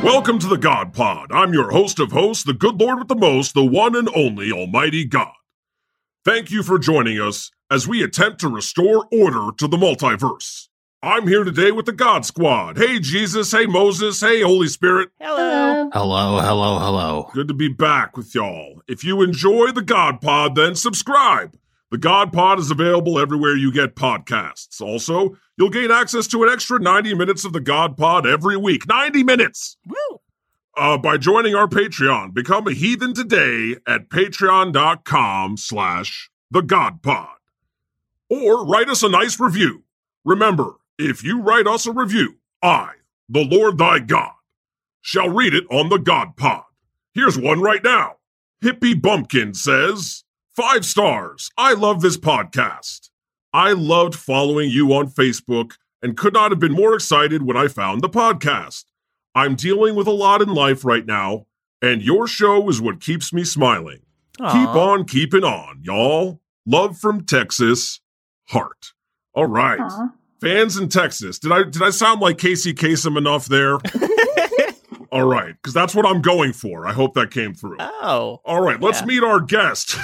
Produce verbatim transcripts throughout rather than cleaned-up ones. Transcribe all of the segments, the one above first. Welcome to the God Pod. I'm your host of hosts, the good Lord with the most, the one and only Almighty God. Thank you for joining us as we attempt to restore order to the multiverse. I'm here today with the God Squad. Hey, Jesus. Hey, Moses. Hey, Holy Spirit. Hello. Hello, hello, hello. Good to be back with y'all. If you enjoy the God Pod, then subscribe. The God Pod is available everywhere you get podcasts. Also, you'll gain access to an extra ninety minutes of the God Pod every week. ninety minutes! Woo! Uh, by joining our Patreon. Become a heathen today at patreon.com slash the God Pod. Or write us a nice review. Remember, if you write us a review, I, the Lord thy God, shall read it on the God Pod. Here's one right now. Hippie Bumpkin says... Five stars. I love this podcast. I loved following you on Facebook and could not have been more excited when I found the podcast. I'm dealing with a lot in life right now, and your show is what keeps me smiling. Aww. Keep on keeping on, y'all. Love from Texas, Heart. All right. Aww. Fans in Texas. Did I did I sound like Casey Kasem enough there? All right, because that's what I'm going for. I hope that came through. Oh. All right, let's yeah. meet our guest.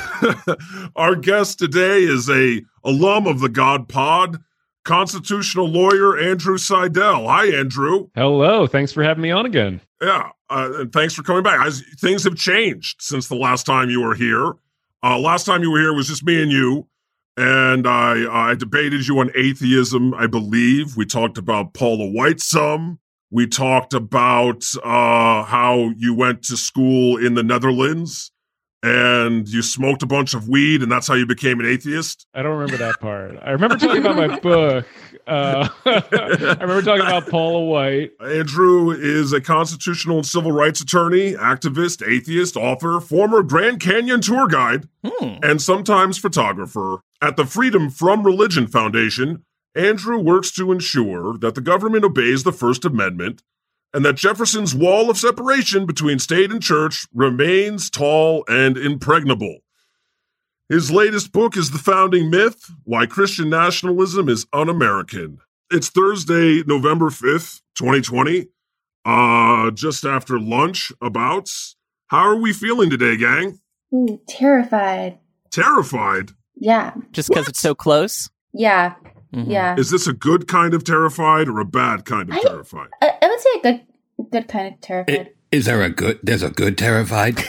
Our guest today is a alum of the God Pod, constitutional lawyer Andrew Seidel. Hi, Andrew. Hello. Thanks for having me on again. Yeah, uh, and thanks for coming back. As, things have changed since the last time you were here. Uh, last time you were here was just me and you, and I, I debated you on atheism, I believe. We talked about Paula White some. We talked about uh, how you went to school in the Netherlands and you smoked a bunch of weed and that's how you became an atheist. I don't remember that part. I remember talking about my book. Uh, I remember talking about Paula White. Andrew is a constitutional and civil rights attorney, activist, atheist, author, former Grand Canyon tour guide, hmm. and sometimes photographer at the Freedom From Religion Foundation. Andrew works to ensure that the government obeys the First Amendment and that Jefferson's wall of separation between state and church remains tall and impregnable. His latest book is The Founding Myth, Why Christian Nationalism is Un-American. It's Thursday, November fifth, twenty twenty, uh, just after lunch, about. How are we feeling today, gang? Mm, terrified. Terrified? Yeah. Just because it's so close? Yeah. Mm-hmm. Yeah. Is this a good kind of terrified or a bad kind of I, terrified? I, I would say a good, good kind of terrified. It, is there a good? There's a good terrified.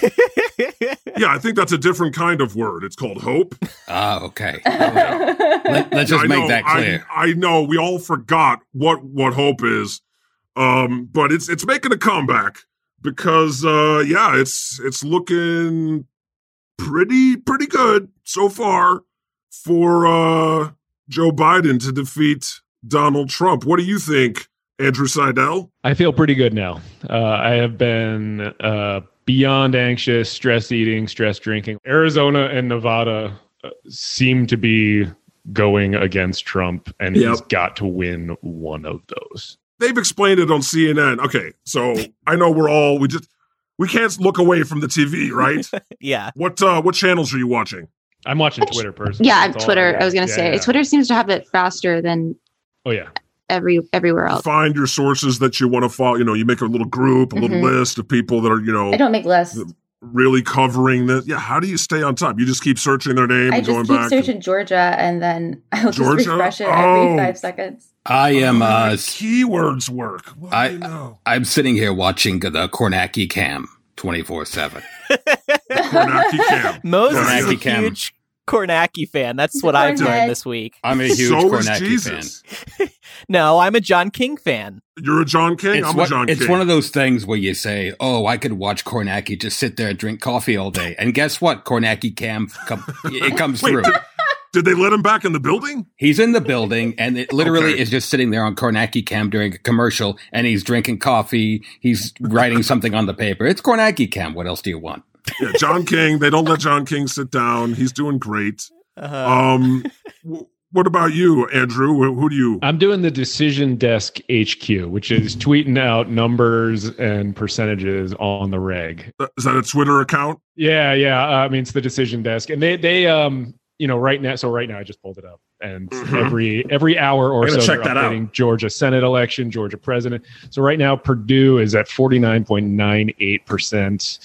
Yeah, I think that's a different kind of word. It's called hope. Oh, okay. okay. Let, let's just I make know, that clear. I, I know we all forgot what what hope is, um, but it's it's making a comeback because uh, yeah, it's it's looking pretty pretty good so far for. Uh, Joe Biden to defeat Donald Trump. What do you think, Andrew Seidel? I feel pretty good now. Uh, I have been uh, beyond anxious, stress eating, stress drinking. Arizona and Nevada uh, seem to be going against Trump, and yep. he's got to win one of those. They've explained it on C N N. Okay, so I know we're all, we just, we can't look away from the T V, right? Yeah. What uh, what channels are you watching? I'm watching Twitter personally. Yeah, That's Twitter. I, I was going to yeah, say yeah. Twitter seems to have it faster than oh yeah every everywhere else. Find your sources that you want to follow. You know, you make a little group, a mm-hmm. little list of people that are you know. I don't make lists. Really covering this. Yeah, how do you stay on top? You just keep searching their name. I and just going keep back searching and, Georgia, and then I'll Georgia? just refresh it every oh. five seconds. I am oh, uh, keywords work. What I do you know? I'm sitting here watching the Kornacki cam twenty-four seven. Kornacki cam. Moses Kornacki is a cam. Huge Kornacki fan. That's what I've learned this week. I'm a huge so Kornacki fan. No, I'm a John King fan. You're a John King? It's I'm what, a John it's King. It's one of those things where you say, oh, I could watch Kornacki just sit there and drink coffee all day. And guess what? Kornacki cam, com- it comes Wait, through. Did, Did they let him back in the building? He's in the building, and it literally okay. is just sitting there on Kornacki Cam during a commercial, and he's drinking coffee. He's writing something on the paper. It's Kornacki Cam. What else do you want? Yeah, John King. They don't let John King sit down. He's doing great. Uh-huh. Um, w- what about you, Andrew? Who, who do you? I'm doing the Decision Desk H Q, which is tweeting out numbers and percentages on the reg. Is that a Twitter account? Yeah, yeah. Uh, I mean, it's the Decision Desk, and they they um. You know, right now, so right now I just pulled it up, and mm-hmm. every every hour or so they're updating Georgia Senate election, Georgia president. So right now, Purdue is at forty-nine point nine eight percent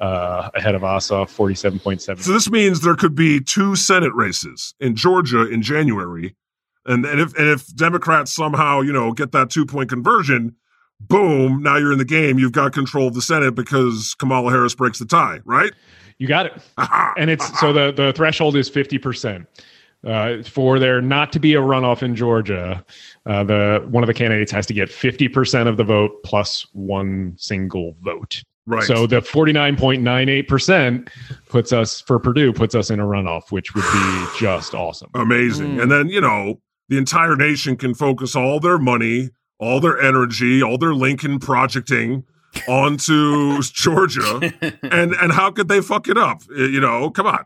uh, ahead of Ossoff, forty-seven point seven. So this means there could be two Senate races in Georgia in January, and and if and if Democrats somehow, you know, get that two point conversion, boom, now you're in the game. You've got control of the Senate because Kamala Harris breaks the tie, right? You got it. Uh-huh. And it's uh-huh. so the, the threshold is fifty percent uh, for there not to be a runoff in Georgia. Uh, the one of the candidates has to get fifty percent of the vote plus one single vote. Right. So the forty-nine point nine eight percent puts us for Purdue puts us in a runoff, which would be just awesome. Amazing. Mm. And then, you know, the entire nation can focus all their money, all their energy, all their Lincoln projecting onto Georgia, and and how could they fuck it up? You know, come on.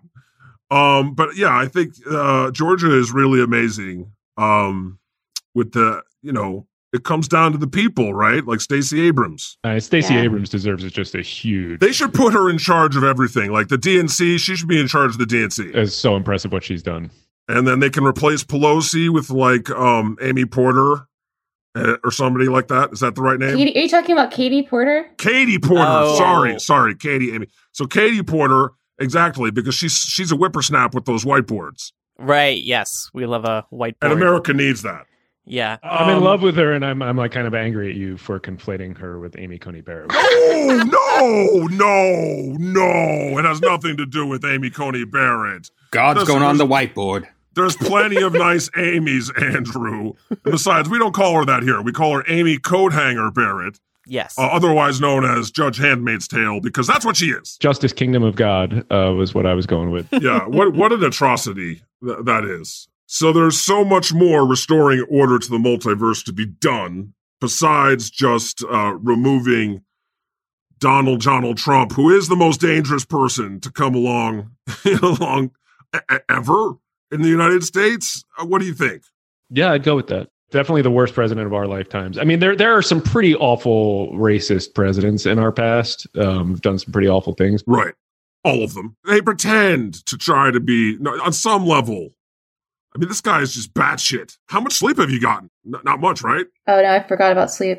Um, but yeah, I think uh, Georgia is really amazing. Um, with the you know, it comes down to the people, right? Like Stacey Abrams. Uh, Stacey yeah. Abrams deserves it. Just a huge. They should put her in charge of everything. Like the D N C, she should be in charge of the D N C. It's so impressive what she's done. And then they can replace Pelosi with like um, Amy Porter. Or somebody like that. Is that the right name? Katie, are you talking about Katie Porter? Katie Porter. Oh. Sorry, sorry, Katie, Amy. So Katie Porter, exactly, because she's she's a whippersnap with those whiteboards. Right. Yes, we love a whiteboard, and America needs that. Yeah, um, I'm in love with her, and I'm I'm like kind of angry at you for conflating her with Amy Coney Barrett. Oh no, no, no! It has nothing to do with Amy Coney Barrett. God's going on the whiteboard. There's plenty of nice Amy's, Andrew. And besides, we don't call her that here. We call her Amy Coathanger Barrett. Yes. Uh, otherwise known as Judge Handmaid's Tale, because that's what she is. Justice Kingdom of God uh, was what I was going with. Yeah, what what an atrocity th- that is. So there's so much more restoring order to the multiverse to be done, besides just uh, removing Donald Donald Trump, who is the most dangerous person to come along, along e- ever. In the United States, what do you think? Yeah, I'd go with that. Definitely the worst president of our lifetimes. I mean, there there are some pretty awful racist presidents in our past. Um, done some pretty awful things. Right. All of them. They pretend to try to be, no, on some level. I mean, this guy is just batshit. How much sleep have you gotten? N- not much, right? Oh, no, I forgot about sleep.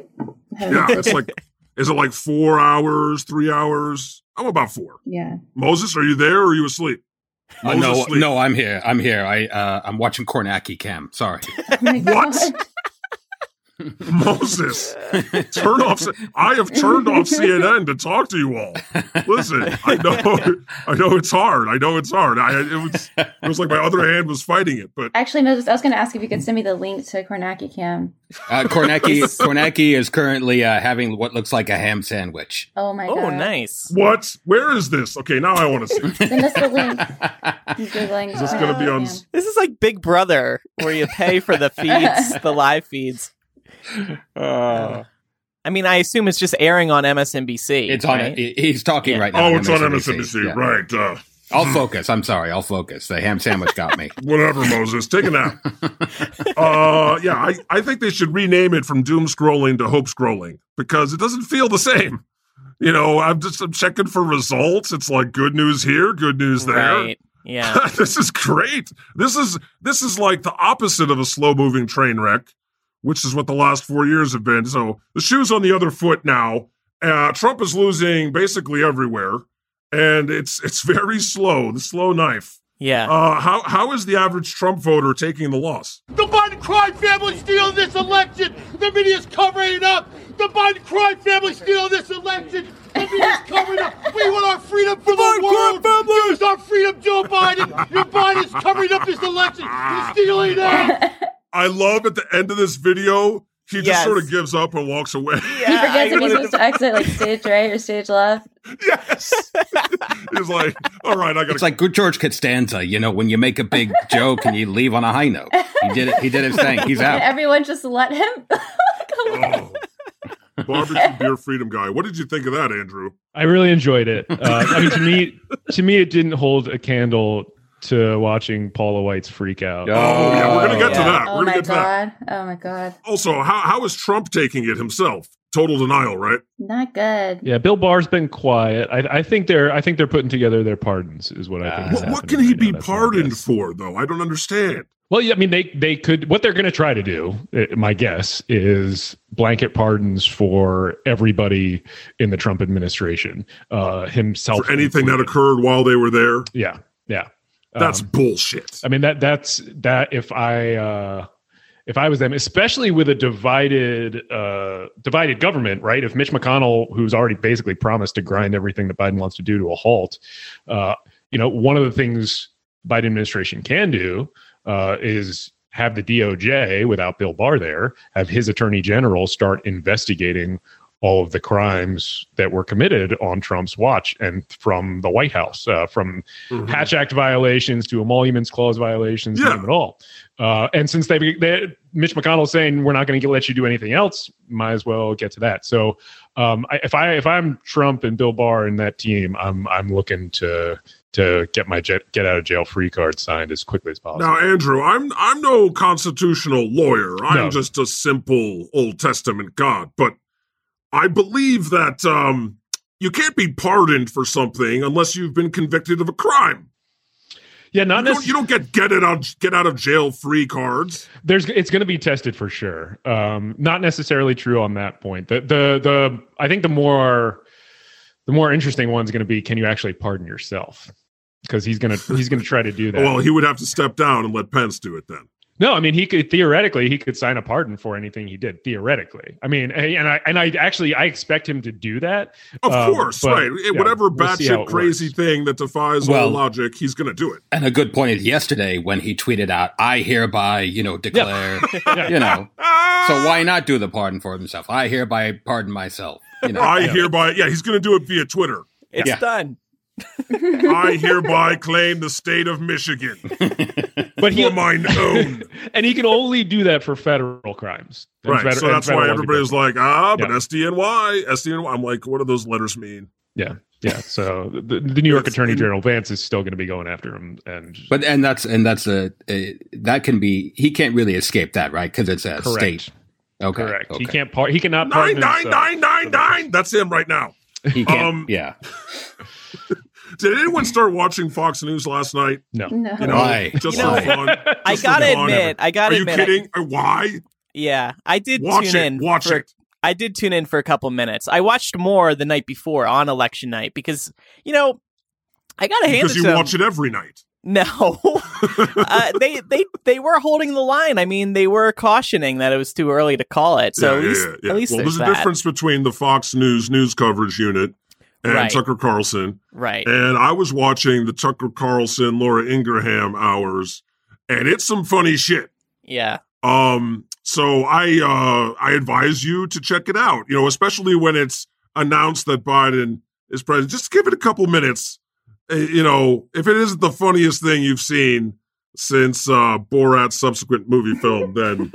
Yeah, it's like, is it like four hours, three hours? I'm about four. Yeah. Moses, are you there or are you asleep? Uh, no, asleep. no, I'm here. I'm here. I, uh, I'm watching Kornacki Cam. Sorry. Oh what? Moses, turn off. I have turned off C N N to talk to you all. Listen, I know, I know it's hard. I know it's hard. I, it was, it was like my other hand was fighting it. But actually, Moses, I was going to ask if you could send me the link to Kornacki Cam. Uh, Kornacki, Kornacki is currently uh, having what looks like a ham sandwich. Oh my god! Oh, nice. What? Where is this? Okay, now I want to see. Send us the link. Googling, is this going to be on? This is like Big Brother, where you pay for the feeds, the live feeds. Uh, I mean, I assume it's just airing on M S N B C. It's on. Right? It, he's talking yeah. right now. Oh, it's on M S N B C, yeah. right? Uh, I'll focus. I'm sorry. I'll focus. The ham sandwich got me. Whatever, Moses. Take a nap. uh, yeah, I, I think they should rename it from doom scrolling to hope scrolling because it doesn't feel the same. You know, I'm just I'm checking for results. It's like good news here, good news there. Right. Yeah, this is great. This is this is like the opposite of a slow moving train wreck, which is what the last four years have been. So the shoe's on the other foot now. Uh, Trump is losing basically everywhere, and it's it's very slow, the slow knife. Yeah. Uh, how how is the average Trump voter taking the loss? The Biden crime family stealing this election. The media's covering it up. The Biden crime family stealing this election. The media's covering it up. We want our freedom for the world. Use our freedom, Joe Biden. Your Biden's covering up this election. He's stealing it. I love at the end of this video, he yes. just sort of gives up and walks away. Yeah. yeah, forgets if he's supposed to exit like stage right or stage left. Yes. It's like, all right, I got. It's like good George Costanza. You know, when you make a big joke and you leave on a high note, he did it. He did his thing. He's out. Did everyone just let him. Oh. Barbecue beer freedom guy. What did you think of that, Andrew? I really enjoyed it. Uh, I mean, to me, to me, it didn't hold a candle to watching Paula White's freak out. Oh, oh yeah, we're gonna get yeah. to that. Oh we're my gonna get god! To that. Oh my god! Also, how how is Trump taking it himself? Total denial, right? Not good. Yeah, Bill Barr's been quiet. I, I think they're I think they're putting together their pardons. Is what I think. Uh, is what, what can he right be now, pardoned for, though? I don't understand. Well, yeah, I mean, they they could. What they're going to try to do, my guess, is blanket pardons for everybody in the Trump administration, uh, himself, for anything that occurred while they were there. Yeah, yeah, that's um, bullshit. I mean, that that's that. If I uh, if I was them, especially with a divided uh, divided government, right? If Mitch McConnell, who's already basically promised to grind everything that Biden wants to do to a halt, uh, you know, one of the things the Biden administration can do. Uh, is have the D O J, without Bill Barr there, have his attorney general start investigating all of the crimes that were committed on Trump's watch and from the White House, uh, from mm-hmm. Hatch Act violations to Emoluments Clause violations, yeah. name it all. Uh, and since they, they Mitch McConnell's saying, we're not going to let you do anything else, might as well get to that. So um, I, if, I, if I'm Trump and Bill Barr and that team, I'm I'm looking to... to get my jet, get out of jail free card signed as quickly as possible. Now, Andrew, I'm I'm no constitutional lawyer. I'm no. just a simple Old Testament God. But I believe that um, you can't be pardoned for something unless you've been convicted of a crime. Yeah, not you, necess- don't, you don't get get it out get out of jail free cards. There's it's going to be tested for sure. Um, not necessarily true on that point. The the the I think the more the more interesting one's going to be, can you actually pardon yourself? Because he's gonna he's gonna try to do that. Well, he would have to step down and let Pence do it then. No, I mean he could theoretically he could sign a pardon for anything he did theoretically. I mean, and I and I actually I expect him to do that. Of um, course, but, right? It, yeah, whatever we'll batshit crazy works. Thing that defies well, all logic, he's gonna do it. And a good point is yesterday when he tweeted out, "I hereby, you know, declare," yeah. you know. So why not do the pardon for himself? I hereby pardon myself. You know, I hereby, yeah, he's gonna do it via Twitter. It's yeah. done. I hereby claim the state of Michigan but he, for mine own. And he can only do that for federal crimes. Right, federal, so that's why everybody's like, ah, but yeah. S D N Y, S D N Y. I'm like, what do those letters mean? Yeah, yeah. So the, the New York Attorney General Vance is still going to be going after him. And but and that's and that's a, a that can be, he can't really escape that, right? Because it's a correct. State. Okay, correct. Okay. He can't part. He cannot nine, nine, nine, nine, nine. That's him right now. He can't. Um, yeah. Did anyone start watching Fox News last night? No. no. You know, why? Just you know, for fun. Just I gotta admit, I gotta admit. Are you admit, kidding? I, why? Yeah, I did watch tune it, in. Watch for, it. I did tune in for a couple minutes. I watched more the night before on election night because, you know, I gotta hand because it to Because you watch them. It every night. No. uh, they, they they were holding the line. I mean, they were cautioning that it was too early to call it. So yeah, at least, yeah, yeah. At least well, there's, there's a that. difference between the Fox News news coverage unit and right. Tucker Carlson. Right. And I was watching the Tucker Carlson, Laura Ingraham hours, and it's some funny shit. Yeah. Um. So I uh, I advise you to check it out, you know, especially when it's announced that Biden is president. Just give it a couple minutes. Uh, you know, if it isn't the funniest thing you've seen since uh, Borat's subsequent movie film, then.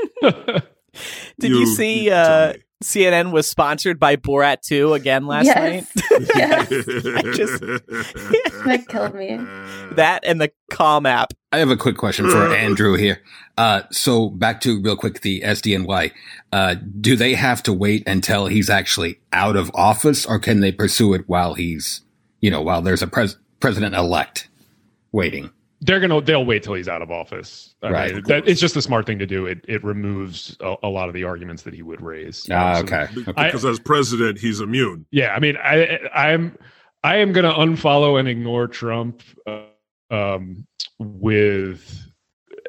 Did you, you see... Uh... C N N was sponsored by Borat two again last yes. night. Yes. I just, that killed me. That and the Calm app. I have a quick question for Andrew here. Uh, so back to real quick, the S D N Y. Uh, do they have to wait until he's actually out of office or can they pursue it while he's, you know, while there's a pres- president-elect waiting? They're gonna. They'll wait till he's out of office. I right. Mean, of that, it's just a smart thing to do. It it removes a, a lot of the arguments that he would raise. Ah, know, so okay. Because I, as president, he's immune. Yeah. I mean, I I'm I am gonna unfollow and ignore Trump uh, um, with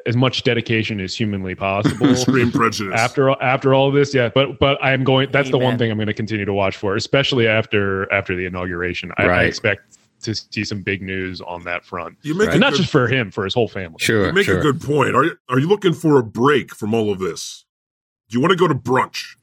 as much dedication as humanly possible. Extreme prejudice. After after all of this, yeah. But but I am going. That's Amen. The one thing I'm going to continue to watch for, especially after after the inauguration. I, right. I expect. To see some big news on that front. You make right. Not good, just for him, for his whole family. Sure, you make sure. a good point. Are you, are you looking for a break from all of this? Do you want to go to brunch?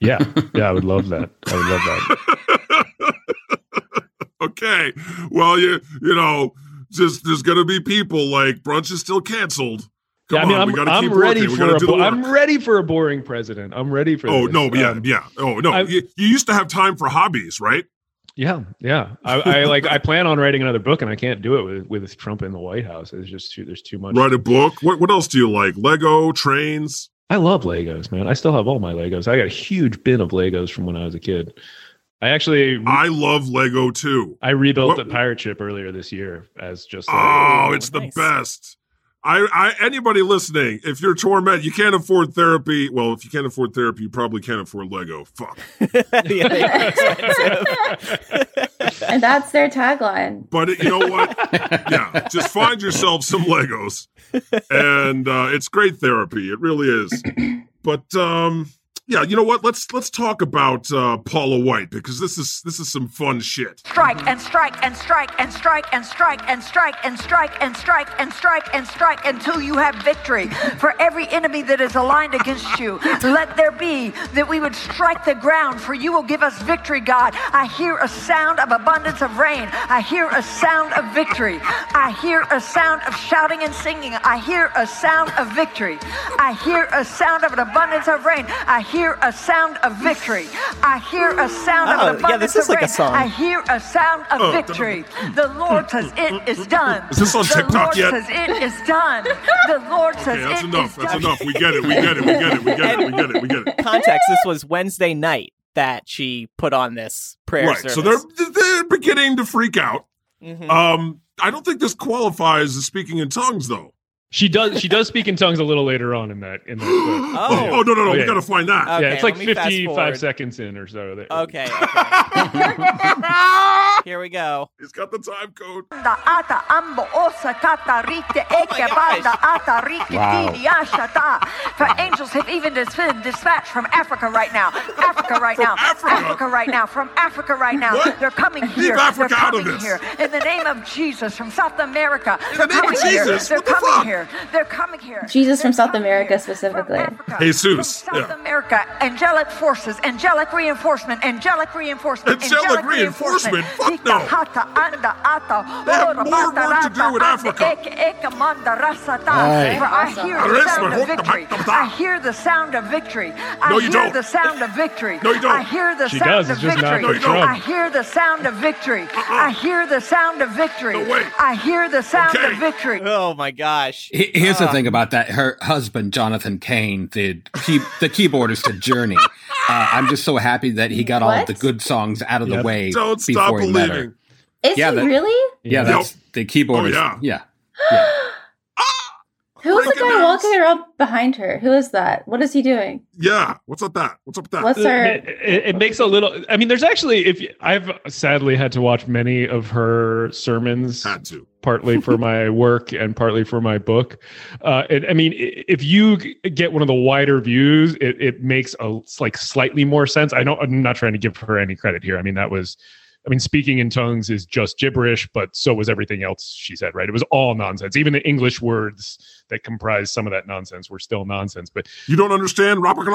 Yeah. Yeah, I would love that. I would love that. Okay. Well, you you know, just there's going to be people like brunch is still canceled. Come yeah, I mean, on, I'm, we gotta I'm keep ready working. for a bo- I'm ready for a boring president. I'm ready for Oh, this. no, yeah, um, yeah. Oh, no. You, you used to have time for hobbies, right? Yeah, yeah. I, I like. I plan on writing another book, and I can't do it with with Trump in the White House. It's just too, there's too much. Write a book. What What else do you like? Lego, trains. I love Legos, man. I still have all my Legos. I got a huge bin of Legos from when I was a kid. I actually. Re- I love Lego too. I rebuilt what? a pirate ship earlier this year as just. Like, oh, it's the nice. best. I, I anybody listening, if you're tormented, you can't afford therapy. Well, if you can't afford therapy, you probably can't afford Lego. Fuck. Yeah, and that's their tagline. But it, you know what? Yeah, just find yourself some Legos, and uh, it's great therapy. It really is. But um, yeah, you know what? Let's let's talk about uh, Paula White, because this is this is some fun shit. Strike and strike and strike and strike and strike and strike and strike and strike and strike and strike until you have victory. For every enemy that is aligned against you, let there be that we would strike the ground, for you will give us victory, God. I hear a sound of abundance of rain. I hear a sound of victory. I hear a sound of shouting and singing. I hear a sound of victory. I hear a sound of an abundance of rain. I hear I hear a sound of victory. I hear a sound oh, of abundance yeah, this is of like rain. A song. I hear a sound of oh, victory. The Lord says it is done. Is this on the TikTok Lord yet? The Lord says it is done. The Lord okay, says it enough. is done. That's enough. That's enough. We get it. We get it. We get it. We get it. We get it. We get it. Context, this was Wednesday night that she put on this prayer right, service. So they're, they're beginning to freak out. Mm-hmm. Um, I don't think this qualifies as speaking in tongues, though. She does. She does speak in tongues a little later on in that. In that oh. oh no no no! Okay. We gotta find that. Okay, yeah, it's like fifty-five seconds in or so. There. Okay. okay. Here we go. He's got the time code. Wow. For angels have even been dispatched from Africa right now. Africa right now. Africa. Africa right now. From Africa right now. What? They're coming here. Leave Africa They're coming out of here. this. In the name of Jesus, from South America. In the name of Jesus. What the fuck? Here. They're coming here. Jesus from South America specifically. Jesus. From South yeah. America, angelic forces, angelic reinforcement, angelic reinforcement, angelic, angelic reinforcement. reinforcement. Fuck no. They have more work to do with Africa. Right. I hear the sound of victory. I hear the sound of victory. I no, you don't. I hear the sound of victory. No, you don't. I hear the she sound does, of victory. No, you don't. I hear the sound of victory. Uh-uh. I hear the sound of victory. No way. I hear the sound okay. of victory. Oh my gosh. Here's uh, the thing about that. Her husband, Jonathan Cain, the key, the keyboardist to Journey. Uh, I'm just so happy that he got what? all the good songs out of yep. the way Don't before stop he believing. Met her. Is yeah, he that, really? Yeah, that's nope. the keyboardist. Oh, yeah. yeah. yeah. Who's the guy walking around behind her? Who is that? What is he doing? Yeah. What's up that? What's up with that? What's her? It, it, it makes a little... I mean, there's actually... If you, I've sadly had to watch many of her sermons. Had to. Partly for my work and partly for my book. Uh, it, I mean, if you get one of the wider views, it, it makes a like slightly more sense. I don't, I'm not trying to give her any credit here. I mean, that was... I mean, speaking in tongues is just gibberish, but so was everything else she said, right? It was all nonsense. Even the English words that comprise some of that nonsense were still nonsense. But you don't understand, Robert.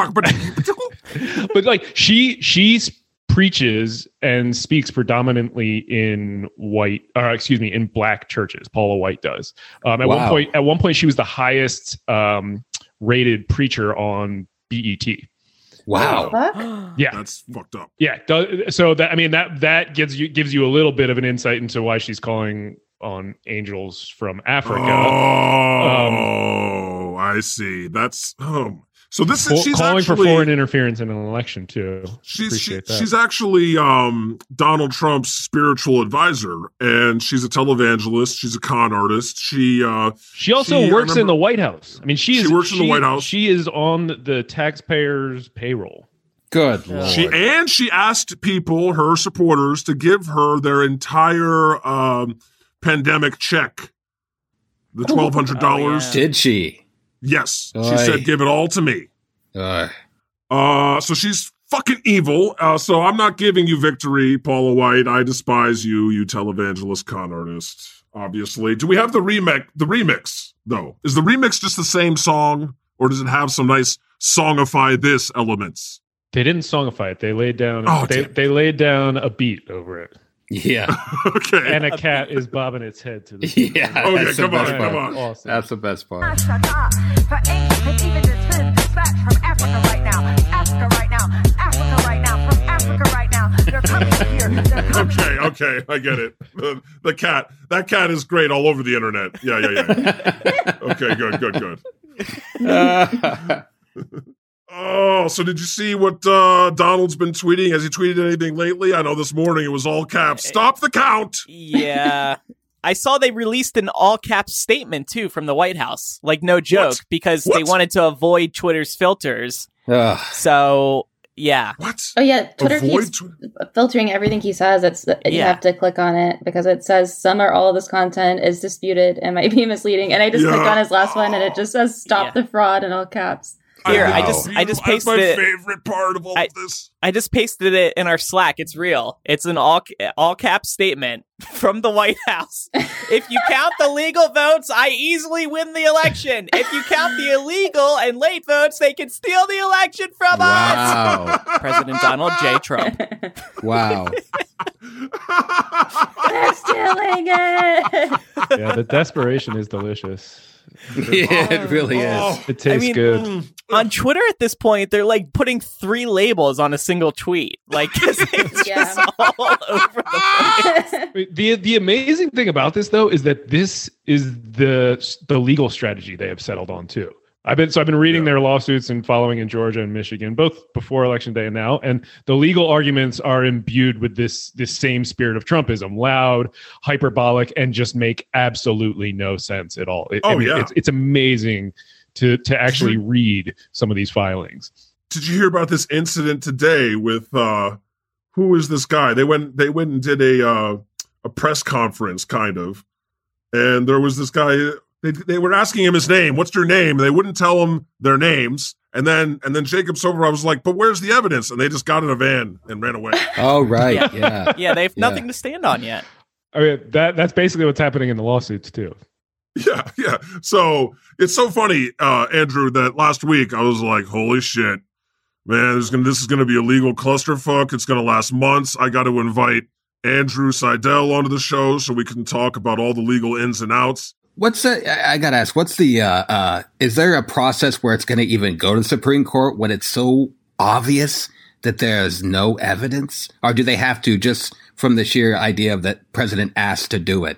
But like she she preaches and speaks predominantly in white, or excuse me, in black churches. Paula White does. Um, at wow. one point, at one point, she was the highest um, rated preacher on B E T. Wow. What? Yeah. That's fucked up. Yeah. So that, I mean, that, that gives you, gives you a little bit of an insight into why she's calling on angels from Africa. Oh, um, I see. That's, oh. So this is, she's calling actually, for foreign interference in an election too. She's, she, she's actually um, Donald Trump's spiritual advisor, and she's a televangelist. She's a con artist. She uh, she also she, works remember, in the White House. I mean, she, is, she works she, in the White House. She is on the taxpayers' payroll. Good Lord. She and she asked people, her supporters, to give her their entire um, pandemic check, the twelve hundred dollars. Oh, yeah. Did she? Yes, she Oy. said, "Give it all to me." Uh, uh, so she's fucking evil. Uh, so I'm not giving you victory, Paula White. I despise you, you televangelist con artist. Obviously, do we have the remix? The remix, though, is the remix just the same song, or does it have some nice songify this elements? They didn't songify it. They laid down. Oh, they damn. they laid down a beat over it. Yeah. Okay. And a cat is bobbing its head to the. Yeah. Oh yeah. Come on. Come on. Awesome. That's the best part. For ancient, even the twins dispatched from Africa right now. Africa right now. Africa right now. From Africa right now. They're coming here. They're coming. Okay. Okay. I get it. The, the cat. That cat is great all over the internet. Yeah. Yeah. Yeah. Okay. Good. Good. Good. Uh, Oh, so did you see what uh, Donald's been tweeting? Has he tweeted anything lately? I know this morning it was all caps. Stop the count! Yeah. I saw they released an all caps statement, too, from the White House. Like, no joke, what? because what? they wanted to avoid Twitter's filters. Ugh. So, yeah. What? Oh, yeah. Twitter avoid keeps tw- filtering everything he says. It's You yeah. have to click on it because it says some or all of this content is disputed and might be misleading. And I just yeah. clicked on his last one, and it just says stop yeah. the fraud in all caps. Here, I, I just I just pasted my it. favorite part of all I, of this. I just pasted it in our Slack. It's real. It's an all all caps statement from the White House. If you count the legal votes, I easily win the election. If you count the illegal and late votes, they can steal the election from wow. us. President Donald J. Trump. Wow. They're stealing it. Yeah, the desperation is delicious. Yeah, it really is. Oh, it tastes I mean, good. On Twitter at this point, they're like putting three labels on a single tweet. Like, it's yeah. just all over the place. The, the amazing thing about this, though, is that this is the the legal strategy they have settled on, too. I've been so I've been reading yeah. their lawsuits and following in Georgia and Michigan, both before Election Day and now. And the legal arguments are imbued with this this same spirit of Trumpism: loud, hyperbolic, and just make absolutely no sense at all. It, oh I mean, yeah, it's, it's amazing to to actually read some of these filings. Did you hear about this incident today with uh, who is this guy? They went they went and did a uh, a press conference, kind of, and there was this guy. They, they were asking him his name. What's your name? And they wouldn't tell him their names. And then and then Jacob Soborow was like, but where's the evidence? And they just got in a van and ran away. Oh, right. Yeah. Yeah, yeah they have yeah. nothing to stand on yet. I mean, that that's basically what's happening in the lawsuits, too. Yeah, yeah. So it's so funny, uh, Andrew, that last week I was like, holy shit, man, there's gonna, this is going to be a legal clusterfuck. It's going to last months. I got to invite Andrew Seidel onto the show so we can talk about all the legal ins and outs. What's that? I gotta ask, what's the, uh, uh, is there a process where it's gonna even go to the Supreme Court when it's so obvious that there's no evidence? Or do they have to just from the sheer idea of that president asked to do it?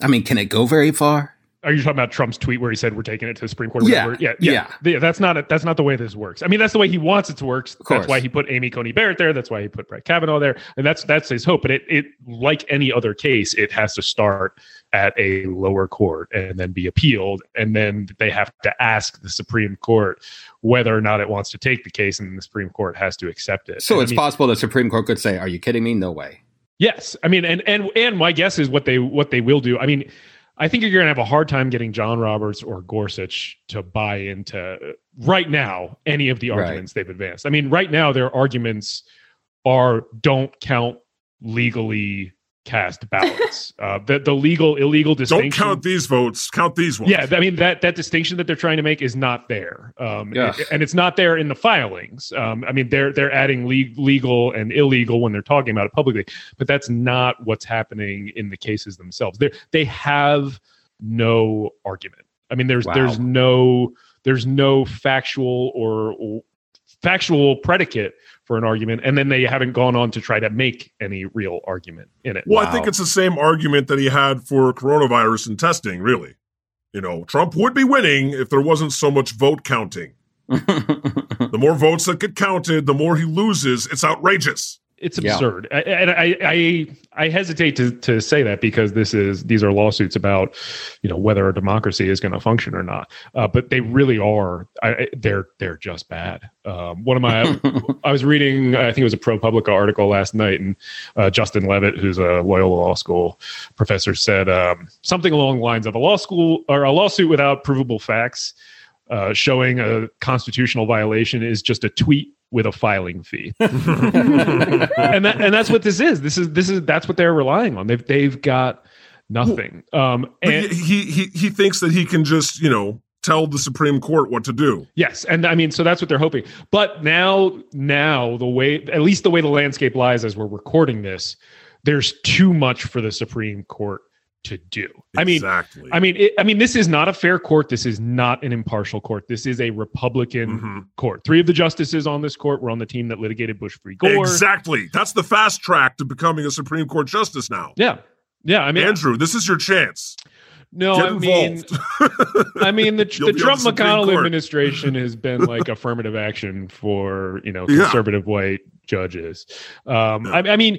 I mean, can it go very far? Are you talking about Trump's tweet where he said we're taking it to the Supreme Court? Yeah, yeah, yeah. yeah. That's not a, that's not the way this works. I mean, that's the way he wants it to work. That's why he put Amy Coney Barrett there. That's why he put Brett Kavanaugh there, and that's that's his hope. But it it like any other case, it has to start at a lower court and then be appealed, and then they have to ask the Supreme Court whether or not it wants to take the case, and the Supreme Court has to accept it. So and it's I mean, possible the Supreme Court could say, "Are you kidding me? No way." Yes, I mean, and and and my guess is what they what they will do. I mean. I think you're going to have a hard time getting John Roberts or Gorsuch to buy into, right now, any of the arguments right. they've advanced. I mean, right now, their arguments are don't count legally cast ballots. uh, the, the legal, illegal distinction. Don't count these votes. Count these ones. Yeah, I mean, that that distinction that they're trying to make is not there. Um, yeah. it, and it's not there in the filings. Um, I mean, they're, they're adding le- legal and illegal when they're talking about it publicly, but that's not what's happening in the cases themselves. They're, they have no argument. I mean, there's wow. there's no there's no factual or, or factual predicate for an argument, and then they haven't gone on to try to make any real argument in it. Well, wow. I think it's the same argument that he had for coronavirus and testing, really. You know, Trump would be winning if there wasn't so much vote counting. The more votes that get counted, the more he loses. It's outrageous. It's absurd. Yeah. I, and I, I I hesitate to to say that because this is these are lawsuits about, you know, whether a democracy is going to function or not. Uh, but they really are. I, they're they're just bad. Um, one of my I was reading, I think it was a ProPublica article last night. And uh, Justin Levitt, who's a Loyola Law School professor, said um, something along the lines of a law school or a lawsuit without provable facts uh, showing a constitutional violation is just a tweet with a filing fee. and that, and that's what this is. This is this is that's what they're relying on. They've they've got nothing. Um, and he, he he thinks that he can just, you know, tell the Supreme Court what to do. Yes. And I mean, so that's what they're hoping. But now, now the way, at least the way the landscape lies as we're recording this, there's too much for the Supreme Court to do. Exactly. I mean, I mean, it, I mean, this is not a fair court. This is not an impartial court. This is a Republican mm-hmm. court. Three of the justices on this court were on the team that litigated Bush v. Gore. Exactly. That's the fast track to becoming a Supreme Court justice now. Yeah. Yeah. I mean, Andrew, I, this is your chance. No, Get I mean, I mean, the, the Trump the McConnell court. administration has been like affirmative action for, you know, conservative yeah. white judges. Um, yeah. I, I mean,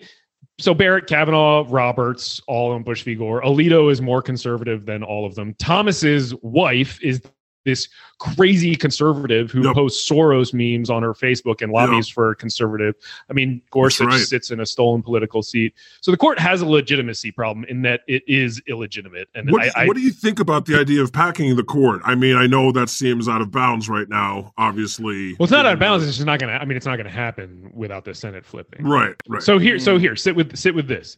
So Barrett, Kavanaugh, Roberts, all on Bush v. Gore. Alito is more conservative than all of them. Thomas's wife is this crazy conservative who yep. posts Soros memes on her Facebook and lobbies yep. for conservative. I mean, Gorsuch right. sits in a stolen political seat. So the court has a legitimacy problem in that it is illegitimate. And what, I, I, what do you think about the idea of packing the court? I mean, I know that seems out of bounds right now, obviously. Well, it's not out of bounds. It's just not going to, I mean, it's not going to happen without the Senate flipping. Right. Right. So here, so here, sit with, sit with this.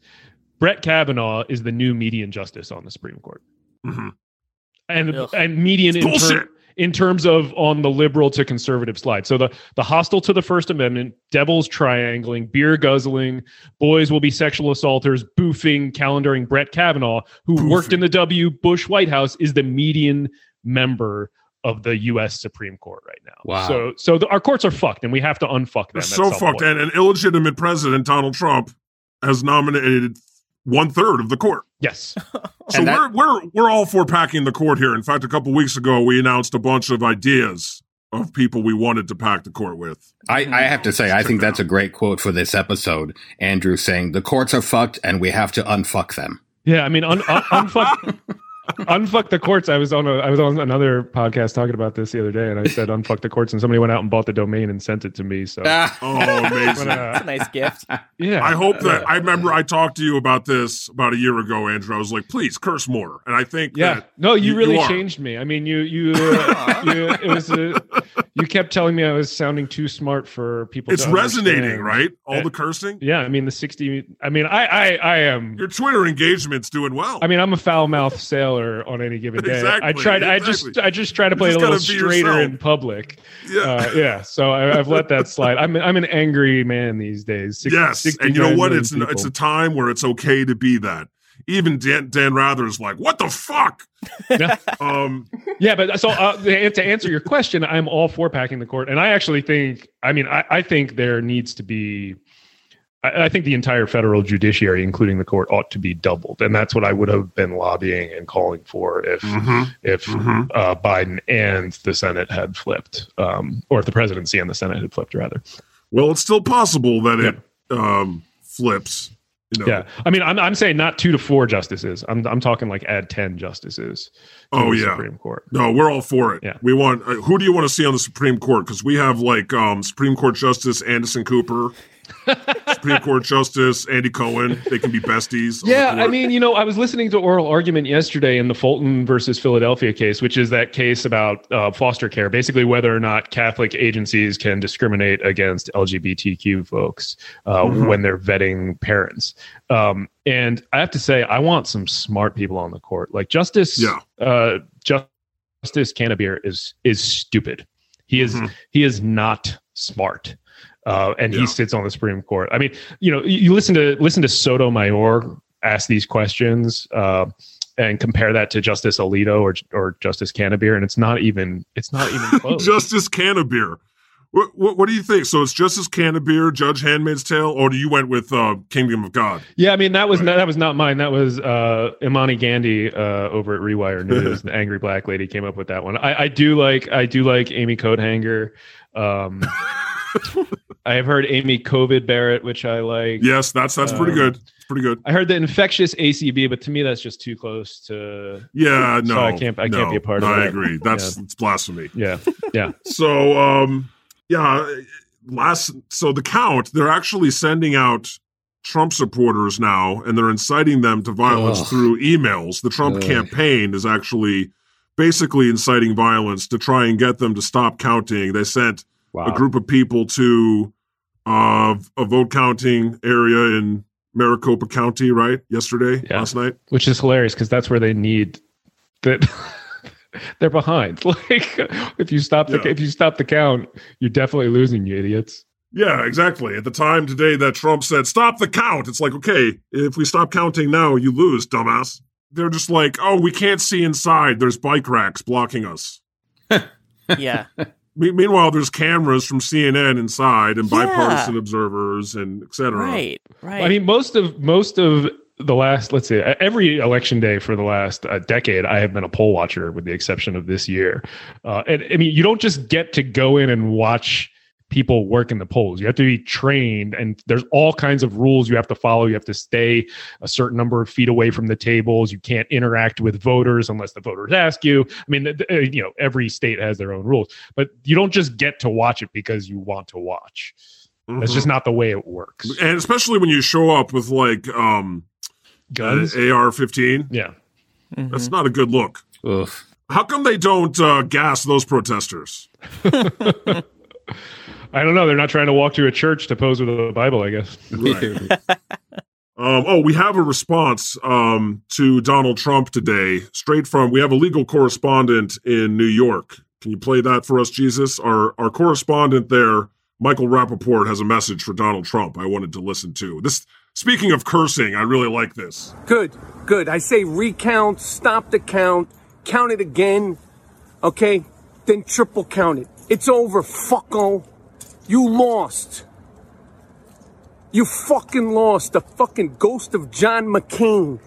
Brett Kavanaugh is the new median justice on the Supreme Court. Mm-hmm. And Ugh. and median in, ter- in terms of on the liberal to conservative slide. So the, the hostile to the First Amendment, devil's triangling, beer guzzling, boys will be sexual assaulters, boofing, calendaring Brett Kavanaugh, who boofing. worked in the W. Bush White House, is the median member of the U S. Supreme Court right now. Wow. So so the, our courts are fucked, and we have to unfuck them. They're so fucked, point. and an illegitimate president, Donald Trump, has nominated one third of the court. Yes. So that, we're, we're, we're all for packing the court here. In fact, a couple weeks ago, we announced a bunch of ideas of people we wanted to pack the court with. I, I have to say, I think that's a great quote for this episode. Andrew saying the courts are fucked and we have to unfuck them. Yeah. I mean, un, un, unfuck, unfuck the courts. I was on a, I was on another podcast talking about this the other day, and I said, unfuck the courts, and somebody went out and bought the domain and sent it to me. So, ah. oh, amazing. But, uh, nice gift. Yeah. I hope that, I remember I talked to you about this about a year ago, Andrew. I was like, please curse more. And I think, yeah, that no, you, you really you changed me. I mean, you, you, uh, you, it was, uh, you kept telling me I was sounding too smart for people. It's to resonating, understand. right? All it, the cursing. Yeah. I mean, the sixty, I mean, I, I, I am. Um, Your Twitter engagement's doing well. I mean, I'm a foul mouth sailor on any given day. Exactly, I tried. Exactly. I just. I just try to play it a little straighter yourself. in public. Yeah, uh, yeah. So I, I've let that slide. I'm. I'm an angry man these days. sixty, yes, sixty and you know what? It's an, it's a time where it's okay to be that. Even Dan, Dan Rather is like, what the fuck? um, yeah, but so uh, to answer your question, I'm all for packing the court, and I actually think. I mean, I, I think there needs to be. I think the entire federal judiciary, including the court, ought to be doubled, and that's what I would have been lobbying and calling for if mm-hmm. if mm-hmm. Uh, Biden and the Senate had flipped, um, or if the presidency and the Senate had flipped, rather. Well, it's still possible that yeah. it um, flips. You know. Yeah, I mean, I'm I'm saying not two to four justices. I'm I'm talking like add ten justices. To oh the yeah, Supreme Court. No, we're all for it. Yeah. We want. Uh, who do you want to see on the Supreme Court? Because we have like um, Supreme Court Justice Anderson Cooper. Supreme Court Justice Andy Cohen. They can be besties. Yeah, I mean, you know, I was listening to oral argument yesterday in the Fulton versus Philadelphia case, which is that case about uh, foster care, basically whether or not Catholic agencies can discriminate against L G B T Q folks uh, mm-hmm. when they're vetting parents. Um, and I have to say, I want some smart people on the court. Like Justice yeah. uh, Justice Canabir is is stupid. He is mm-hmm. he is not smart. Uh, and yeah. he sits on the Supreme Court. I mean, you know, you listen to listen to Sotomayor ask these questions uh, and compare that to Justice Alito or or Justice Canabir, and it's not even it's not even close. Justice Canabir, what, what what do you think? So it's Justice Canabir, Judge Handmaid's Tale, or do you went with uh, Kingdom of God? Yeah, I mean that was right. not, that was not mine. That was uh, Imani Gandhi uh, over at Rewire News. The angry black lady came up with that one. I, I do like I do like Amy Coathanger. Um, I have heard Amy Covid Barrett, which I like. Yes, that's that's um, pretty good. Pretty good. I heard the infectious A C B, but to me, that's just too close to. Yeah, no, so I can't. I no, can't be a part no, of it. I agree. That's yeah. it's blasphemy. Yeah, yeah. So, um, yeah. Last, so the count. They're actually sending out Trump supporters now, and they're inciting them to violence Ugh. through emails. The Trump Ugh. campaign is actually basically inciting violence to try and get them to stop counting. They sent. Wow. A group of people to uh, a vote counting area in Maricopa County, right? Yesterday, yeah. last night. Which is hilarious because that's where they need that. they're behind. Like if you stop the yeah. if you stop the count, you're definitely losing, you idiots. Yeah, exactly. At the time today that Trump said, stop the count. It's like, okay, if we stop counting now, you lose, dumbass. They're just like, oh, we can't see inside. There's bike racks blocking us. Yeah. Me- meanwhile, there's cameras from C N N inside and yeah. bipartisan observers and et cetera. Right, right. I mean, most of most of the last, let's say, every election day for the last uh, decade, I have been a poll watcher with the exception of this year. Uh, and I mean, you don't just get to go in and watch people work in the polls. You have to be trained, and there's all kinds of rules you have to follow. You have to stay a certain number of feet away from the tables. You can't interact with voters unless the voters ask you. I mean, you know, every state has their own rules, but you don't just get to watch it because you want to watch. Mm-hmm. That's just not the way it works. And especially when you show up with like um, guns, uh, A R fifteen. Yeah. Mm-hmm. That's not a good look. Ugh. How come they don't uh, gas those protesters? I don't know. They're not trying to walk to a church to pose with a Bible, I guess. Right. um, oh, we have a response um, to Donald Trump today, straight from, we have a legal correspondent in New York. Can you play that for us, Jesus? Our, our correspondent there, Michael Rappaport, has a message for Donald Trump I wanted to listen to. This, speaking of cursing, I really like this. Good, good. I say recount, stop the count, count it again, okay? Then triple count it. It's over, fucko. You lost. You fucking lost. The fucking ghost of John McCain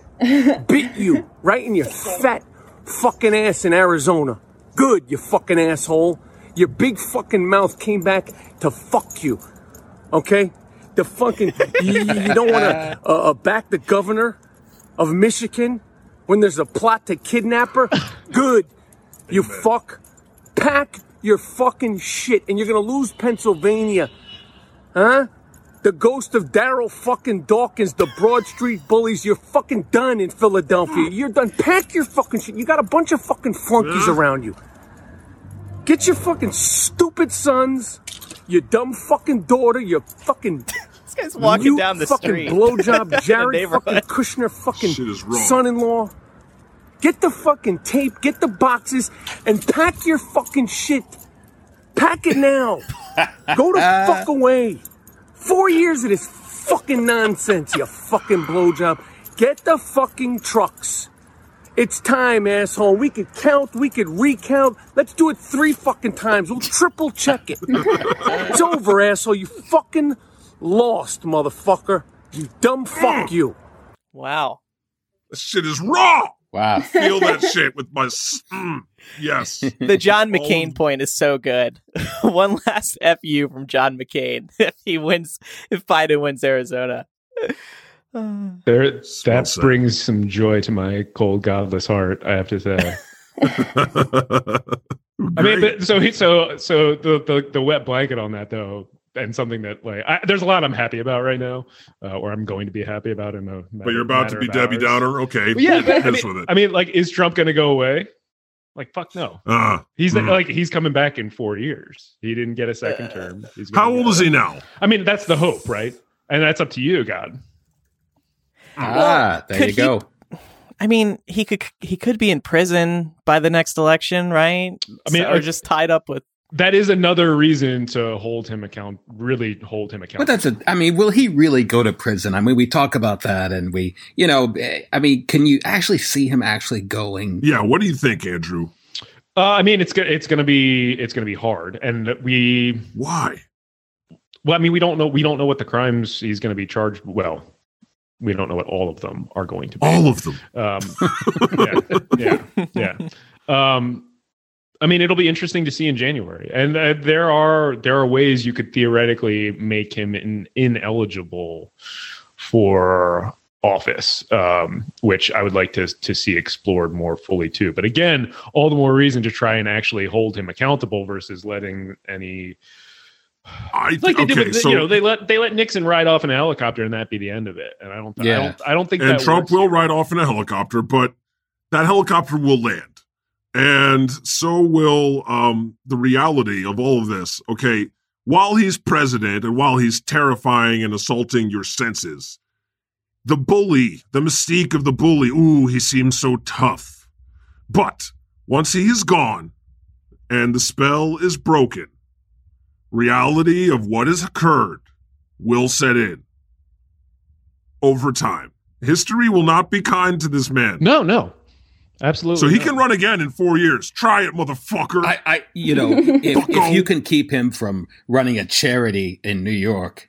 bit you right in your fat fucking ass in Arizona. Good, you fucking asshole. Your big fucking mouth came back to fuck you. Okay? The fucking, you, you don't want to uh, uh, back the governor of Michigan when there's a plot to kidnap her? Good, you fuck. Pack your fucking shit, and you're gonna lose Pennsylvania, huh? The ghost of Daryl fucking Dawkins, the Broad Street Bullies, you're fucking done in Philadelphia. You're done. Pack your fucking shit. You got a bunch of fucking flunkies yeah. around you. Get your fucking stupid sons, your dumb fucking daughter, your fucking this guy's walking down the fucking street. Blowjob Jared fucking Kushner fucking son-in-law. Get the fucking tape, get the boxes, and pack your fucking shit. Pack it now. Go the fuck away. Four years of this fucking nonsense, you fucking blowjob. Get the fucking trucks. It's time, asshole. We could count, we could recount. Let's do it three fucking times. We'll triple check it. It's over, asshole. You fucking lost, motherfucker. You dumb fuck you. Wow. This shit is raw. Wow. Feel that shit with my... Mm, yes. The John McCain oh. point is so good. One last F you from John McCain if he wins, if Biden wins Arizona. There, that so brings some joy to my cold, godless heart, I have to say. I mean, but, so so so the, the, the wet blanket on that, though, and something that, like, I, there's a lot I'm happy about right now, uh, or I'm going to be happy about in a matter, But you're about to be Debbie hours. Downer? Okay. But yeah, but, I, mean, I mean, like, is Trump going to go away? Like, fuck no. Uh, he's mm. like, he's coming back in four years. He didn't get a second uh, term. He's gonna how old is he now? I mean, that's the hope, right? And that's up to you, God. Ah, well, there you go. He, I mean, he could he could be in prison by the next election, right? I mean, so, or just tied up with. That is another reason to hold him account, really hold him accountable. But that's a, I mean, will he really go to prison? I mean, we talk about that and we, you know, I mean, can you actually see him actually going? Yeah. What do you think, Andrew? Uh, I mean, it's going to, it's going to be, it's going to be hard. And we, why? Well, I mean, we don't know. We don't know what the crimes he's going to be charged. Well, we don't know what all of them are going to be. All of them. Um, yeah. Yeah. Yeah. Um, I mean, it'll be interesting to see in January, and uh, there are there are ways you could theoretically make him in, ineligible for office, um, which I would like to to see explored more fully too. But again, all the more reason to try and actually hold him accountable versus letting any. I like they okay, did with, so, you know, they let they let Nixon ride off in a helicopter and that be the end of it. And I don't, yeah. I don't, I don't think. And that Trump works. Will ride off in a helicopter, but that helicopter will land. And so will um, the reality of all of this. Okay, while he's president and while he's terrifying and assaulting your senses, the bully, the mystique of the bully, ooh, he seems so tough. But Once he is gone and the spell is broken, reality of what has occurred will set in over time. History will not be kind to this man. No, no. Absolutely. So he no. can run again in four years. Try it, motherfucker. I, I you know, if, if you can keep him from running a charity in New York,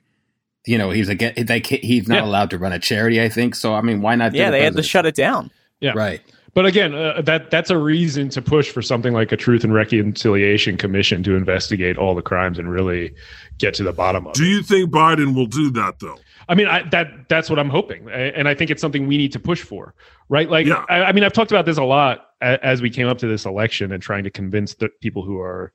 you know, he's again they can't, he's not yeah. allowed to run a charity, I think. So I mean, why not? Yeah, they president? had to shut it down. Yeah, right. But again, uh, that that's a reason to push for something like a Truth and Reconciliation Commission to investigate all the crimes and really get to the bottom of it. Do you think Biden will do that, though? I mean, I, that that's what I'm hoping. I, and I think it's something we need to push for, right? Like, yeah. I, I mean, I've talked about this a lot as, as we came up to this election and trying to convince the people who are,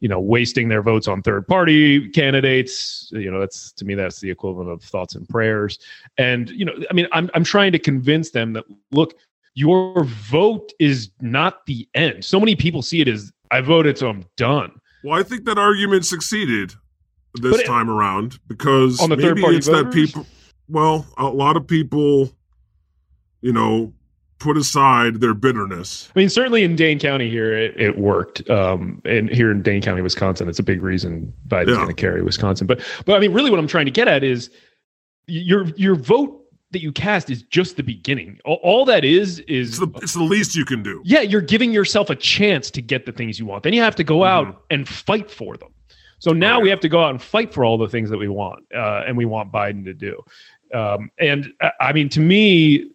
you know, wasting their votes on third party candidates. You know, that's, to me, that's the equivalent of thoughts and prayers. And, you know, I mean, I'm I'm trying to convince them that, look, your vote is not the end. So many people see it as, I voted, so I'm done. Well, I think that argument succeeded this but time it, around because on the maybe it's voters? that people, well, a lot of people, you know, put aside their bitterness. I mean, certainly in Dane County here, it, it worked. Um, and here in Dane County, Wisconsin, it's a big reason Biden's yeah. going to carry Wisconsin. But, but I mean, really what I'm trying to get at is your, your vote that you cast is just the beginning. All, all that is, is it's the, it's the least you can do. Yeah. You're giving yourself a chance to get the things you want. Then you have to go mm-hmm. out and fight for them. So now right. we have to go out and fight for all the things that we want. Uh, and we want Biden to do. Um, and I, I mean, to me,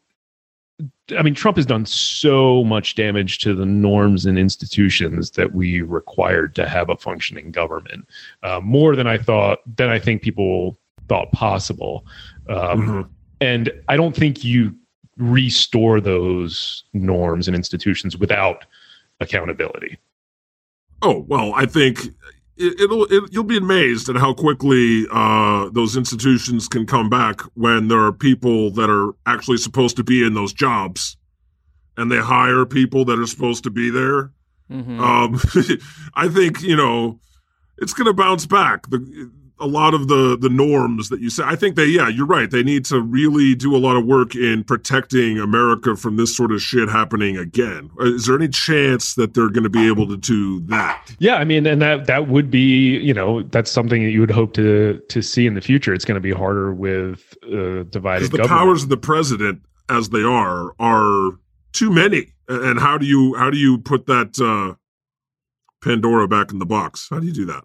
I mean, Trump has done so much damage to the norms and institutions that we required to have a functioning government, uh, more than I thought, than I think people thought possible. Um, mm-hmm. And I don't think you restore those norms and institutions without accountability. Oh, well, I think it, it'll it, you'll be amazed at how quickly uh, those institutions can come back when there are people that are actually supposed to be in those jobs and they hire people that are supposed to be there. Mm-hmm. Um, I think, you know, it's going to bounce back. The a lot of the, the norms that you say, I think they, yeah, you're right. They need to really do a lot of work in protecting America from this sort of shit happening again. Is there any chance that they're going to be able to do that? Yeah. I mean, and that, that would be, you know, that's something that you would hope to, to see in the future. It's going to be harder with uh, divided the government. The powers of the president as they are, are too many. And how do you, how do you put that uh, Pandora back in the box? How do you do that?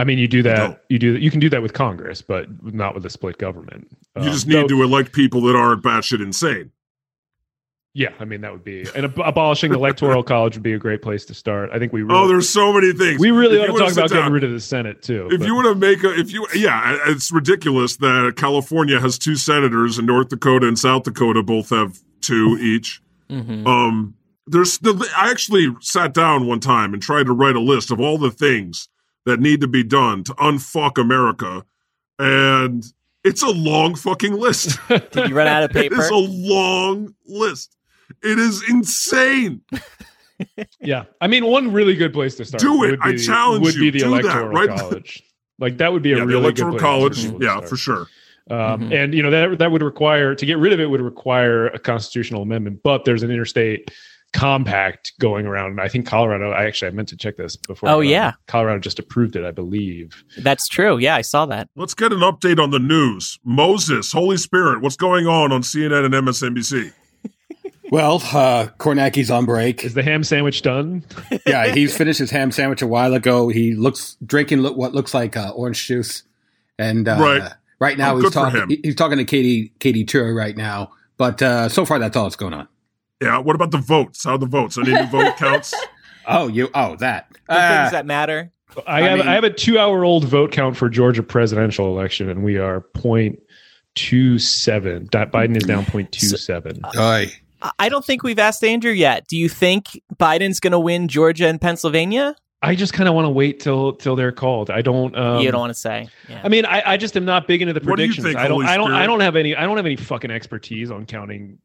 I mean, you do that. No. You do that. You can do that with Congress, but not with a split government. You um, just need no, to elect people that aren't batshit insane. Yeah, I mean that would be. And ab- abolishing the electoral college would be a great place to start. I think we. Really, oh, there's so many things we really want to talk about down, getting rid of the Senate too. If but. you want to make a, if you, yeah, it's ridiculous that California has two senators, and North Dakota and South Dakota both have two each. Mm-hmm. Um, there's. The, I actually sat down one time and tried to write a list of all the things that need to be done to unfuck America, and it's a long fucking list. Did you run out of paper? It's a long list. It is insane. Yeah, I mean, one really good place to start. Do it. Would be, I challenge would you. Would be the Do electoral that, right? college. Like that would be yeah, a really good place college, to yeah, start. for sure. Um, mm-hmm. And you know that that would require to get rid of it would require a constitutional amendment. But there's an interstate compact going around, and I think Colorado I actually I meant to check this before oh uh, yeah Colorado just approved it, I believe. That's true. Yeah, I saw that. Let's get an update on the news. Moses, Holy Spirit, what's going on on C N N and M S N B C? Well, uh Kornacki's on break. Is the ham sandwich done? Yeah, he's finished his ham sandwich a while ago. He looks drinking lo- what looks like uh, orange juice, and uh, right. uh right now oh, he's talking he, he's talking to Katie Katie Porter right now, but uh so far that's all that's going on. Yeah, what about the votes? How are the votes? Any new vote counts? Oh, you oh that. The uh, things that matter. I, I have mean, I have a two hour old vote count for Georgia presidential election, and we are point two seven. Biden is down point two seven. So, uh, I don't think we've asked Andrew yet. Do you think Biden's gonna win Georgia and Pennsylvania? I just kind of want to wait till till they're called. I don't. Um, you don't want to say. Yeah. I mean, I, I just am not big into the predictions. What do you think, I don't. Holy I don't. Spirit? I don't have any. I don't have any fucking expertise on counting.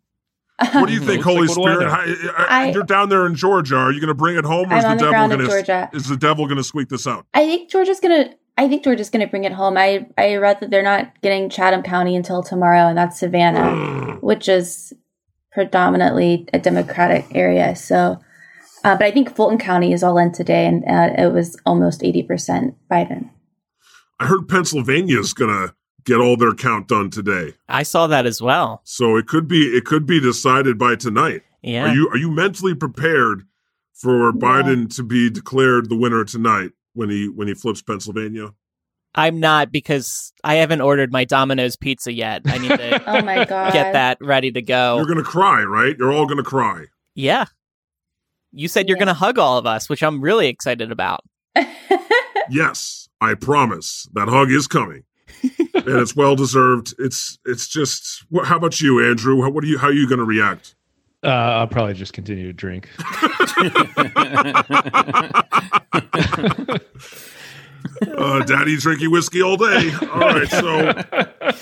What do you think, Holy like, Spirit? How, I, you're down there in Georgia. Are you going to bring it home, or is the, the devil going to is the devil going to squeak this out? I think Georgia's going to. I think Georgia's going to bring it home. I I read that they're not getting Chatham County until tomorrow, and that's Savannah, which is predominantly a Democratic area. So Uh, but I think Fulton County is all in today, and uh, it was almost eighty percent Biden. I heard Pennsylvania is going to get all their count done today. I saw that as well. So it could be it could be decided by tonight. Yeah. Are you are you mentally prepared for yeah. Biden to be declared the winner tonight when he when he flips Pennsylvania? I'm not, because I haven't ordered my Domino's pizza yet. I need to oh my God. get that ready to go. You're going to cry, right? You're all going to cry. Yeah. You said you're yeah. going to hug all of us, which I'm really excited about. Yes, I promise. That hug is coming. And it's well deserved. It's it's just. Wh- how about you, Andrew? How, what are you? How are you going to react? Uh, I'll probably just continue to drink. uh, Daddy drinking whiskey all day. All right, so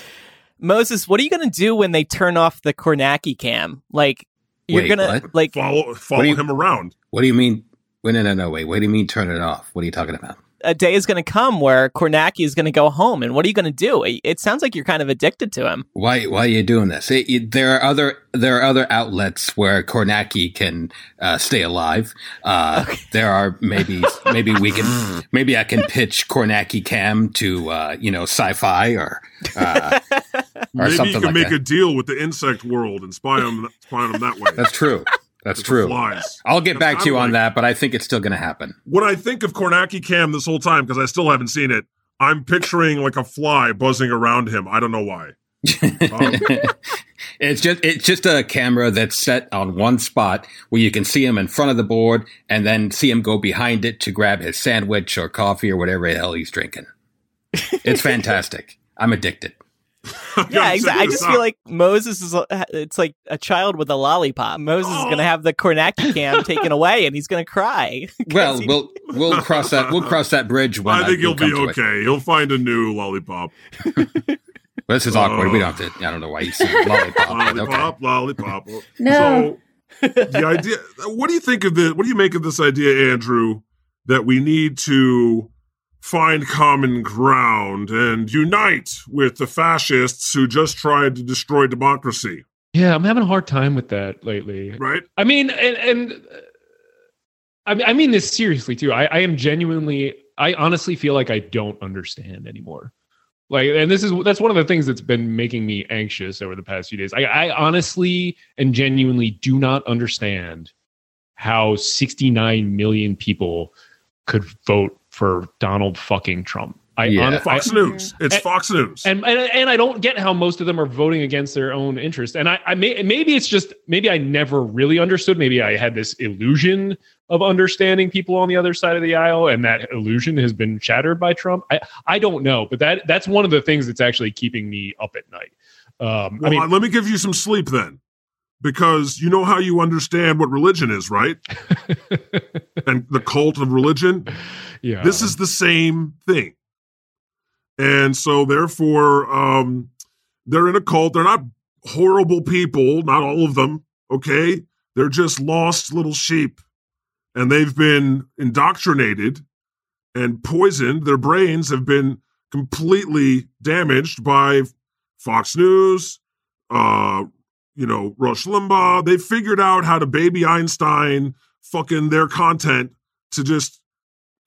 Moses, what are you going to do when they turn off the Kornacki cam? Like you're going to like follow follow you, him around. What do you mean? Wait, no, no, no. Wait, what do you mean? Turn it off? What are you talking about? A day is going to come where Kornacki is going to go home, and what are you going to do? It sounds like you're kind of addicted to him. Why? Why are you doing this? It, you, there are other there are other outlets where Kornacki can uh, stay alive. Uh, okay. There are maybe maybe we can maybe I can pitch Kornacki Cam to uh, you know Sci-Fi or uh, or maybe something you can like make that. a deal with the insect world and spy on spy on them that way. That's true. That's true. Flies. I'll get back I'm to you like, on that, but I think it's still going to happen. What I think of Kornacki Cam this whole time, because I still haven't seen it, I'm picturing like a fly buzzing around him. I don't know why. Um, it's just it's just a camera that's set on one spot where you can see him in front of the board and then see him go behind it to grab his sandwich or coffee or whatever the hell he's drinking. It's fantastic. I'm addicted. Yeah, exactly. I just feel like Moses is, it's like a child with a lollipop. Moses oh. is going to have the Kornacki cam taken away and he's going to cry. Well, he... we'll we'll cross that we'll cross that bridge when I think he'll be okay. He'll find a new lollipop. This is uh, awkward. We don't have to I don't know why you said lollipop. Lollipop, okay. lollipop. No. So the idea what do you think of this what do you make of this idea, Andrew, that we need to find common ground and unite with the fascists who just tried to destroy democracy? Yeah, I'm having a hard time with that lately. Right. I mean, and, and uh, I mean this seriously too. I, I am genuinely, I honestly feel like I don't understand anymore. Like, and this is that's one of the things that's been making me anxious over the past few days. I, I honestly and genuinely do not understand how sixty-nine million people could vote for Donald fucking Trump. I yeah. on Fox I, News. It's and, Fox News. And, and and I don't get how most of them are voting against their own interest. And I, I may, maybe it's just, maybe I never really understood. Maybe I had this illusion of understanding people on the other side of the aisle, and that illusion has been shattered by Trump. I, I don't know, but that that's one of the things that's actually keeping me up at night. Um, well, I mean, let me give you some sleep then, because you know how you understand what religion is, right? And the cult of religion. Yeah. This is the same thing. And so therefore, um, they're in a cult. They're not horrible people, not all of them, okay? They're just lost little sheep. And they've been indoctrinated and poisoned. Their brains have been completely damaged by Fox News, uh, you know, Rush Limbaugh. They figured out how to baby Einstein fucking their content to just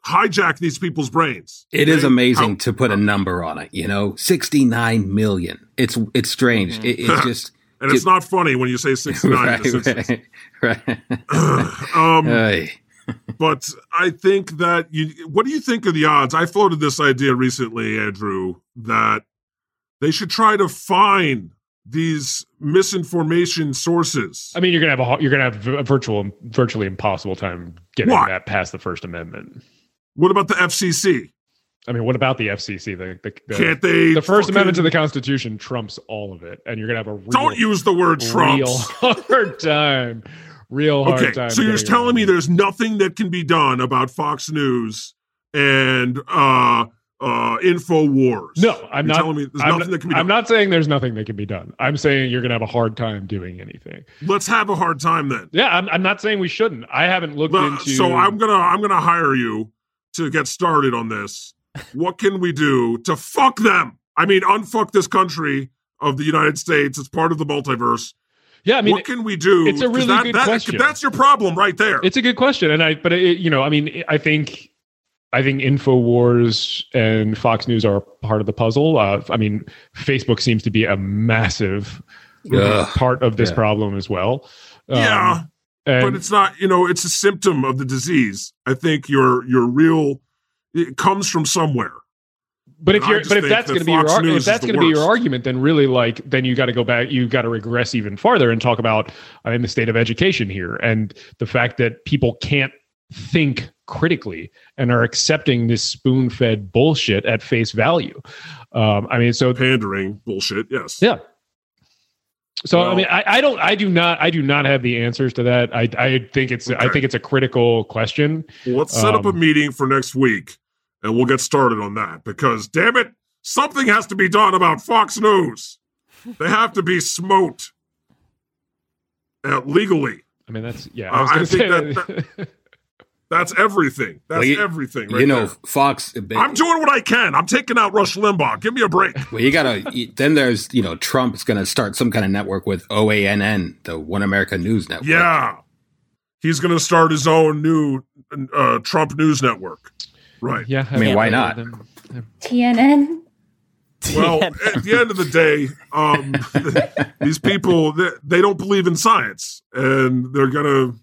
hijack these people's brains. It is amazing how, to put a number on it, you know, sixty-nine million. It's it's strange. Mm-hmm. It, it's just and it's it, not funny when you say sixty-nine. Right, right, right. um, Oy. But I think that you. What do you think of the odds? I floated this idea recently, Andrew, that they should try to find these misinformation sources. I mean, you're gonna have a you're gonna have a virtual virtually impossible time getting what? that past the First Amendment. What about the F C C? I mean, what about the F C C? The, the, the, Can't they the First fucking... Amendment to the Constitution trumps all of it, and you're gonna have a real, don't use the word trumps. Real hard time, real hard okay, time. So you're just telling me there's nothing that can be done about Fox News and uh, uh, InfoWars? No, I'm you're not telling me there's I'm nothing not, that can be done. I'm not saying there's nothing that can be done. I'm saying you're gonna have a hard time doing anything. Let's have a hard time then. Yeah, I'm, I'm not saying we shouldn't. I haven't looked uh, into. So I'm gonna I'm gonna hire you to get started on this. What can we do to fuck them? I mean, unfuck this country of the United States. It's part of the multiverse. Yeah, I mean, what can we do? It's a really that, good that, question. That's your problem right there. It's a good question, and I, but it, you know, I mean, I think, I think InfoWars and Fox News are part of the puzzle. Uh, I mean, Facebook seems to be a massive uh, part of this yeah. problem as well. Um, yeah, and, but it's not, you know, it's a symptom of the disease. I think your your real it comes from somewhere. But if you're, but if that's going to be your, if that's going to be your argument, then really, like, then you got to go back, you got to regress even farther and talk about, I mean, the state of education here and the fact that people can't think critically and are accepting this spoon-fed bullshit at face value. Um, I mean, so pandering bullshit, yes, yeah. So well, I mean, I, I don't, I do not, I do not have the answers to that. I, I think it's, okay. I think it's a critical question. Well, let's set um, up a meeting for next week. And we'll get started on that because, damn it, something has to be done about Fox News. They have to be smote uh, legally. I mean, that's yeah. I, was uh, I think that, that that's everything. That's well, you, everything. Right you know, there. Fox. Been, I'm doing what I can. I'm taking out Rush Limbaugh. Give me a break. Well, you gotta. Then there's you know, Trump is going to start some kind of network with O A N N, the One America News Network. Yeah, he's going to start his own new uh, Trump News Network. Right. Yeah. I, I mean, why not? T N N. Well, at the end of the day, um, these people, they, they don't believe in science and they're going to,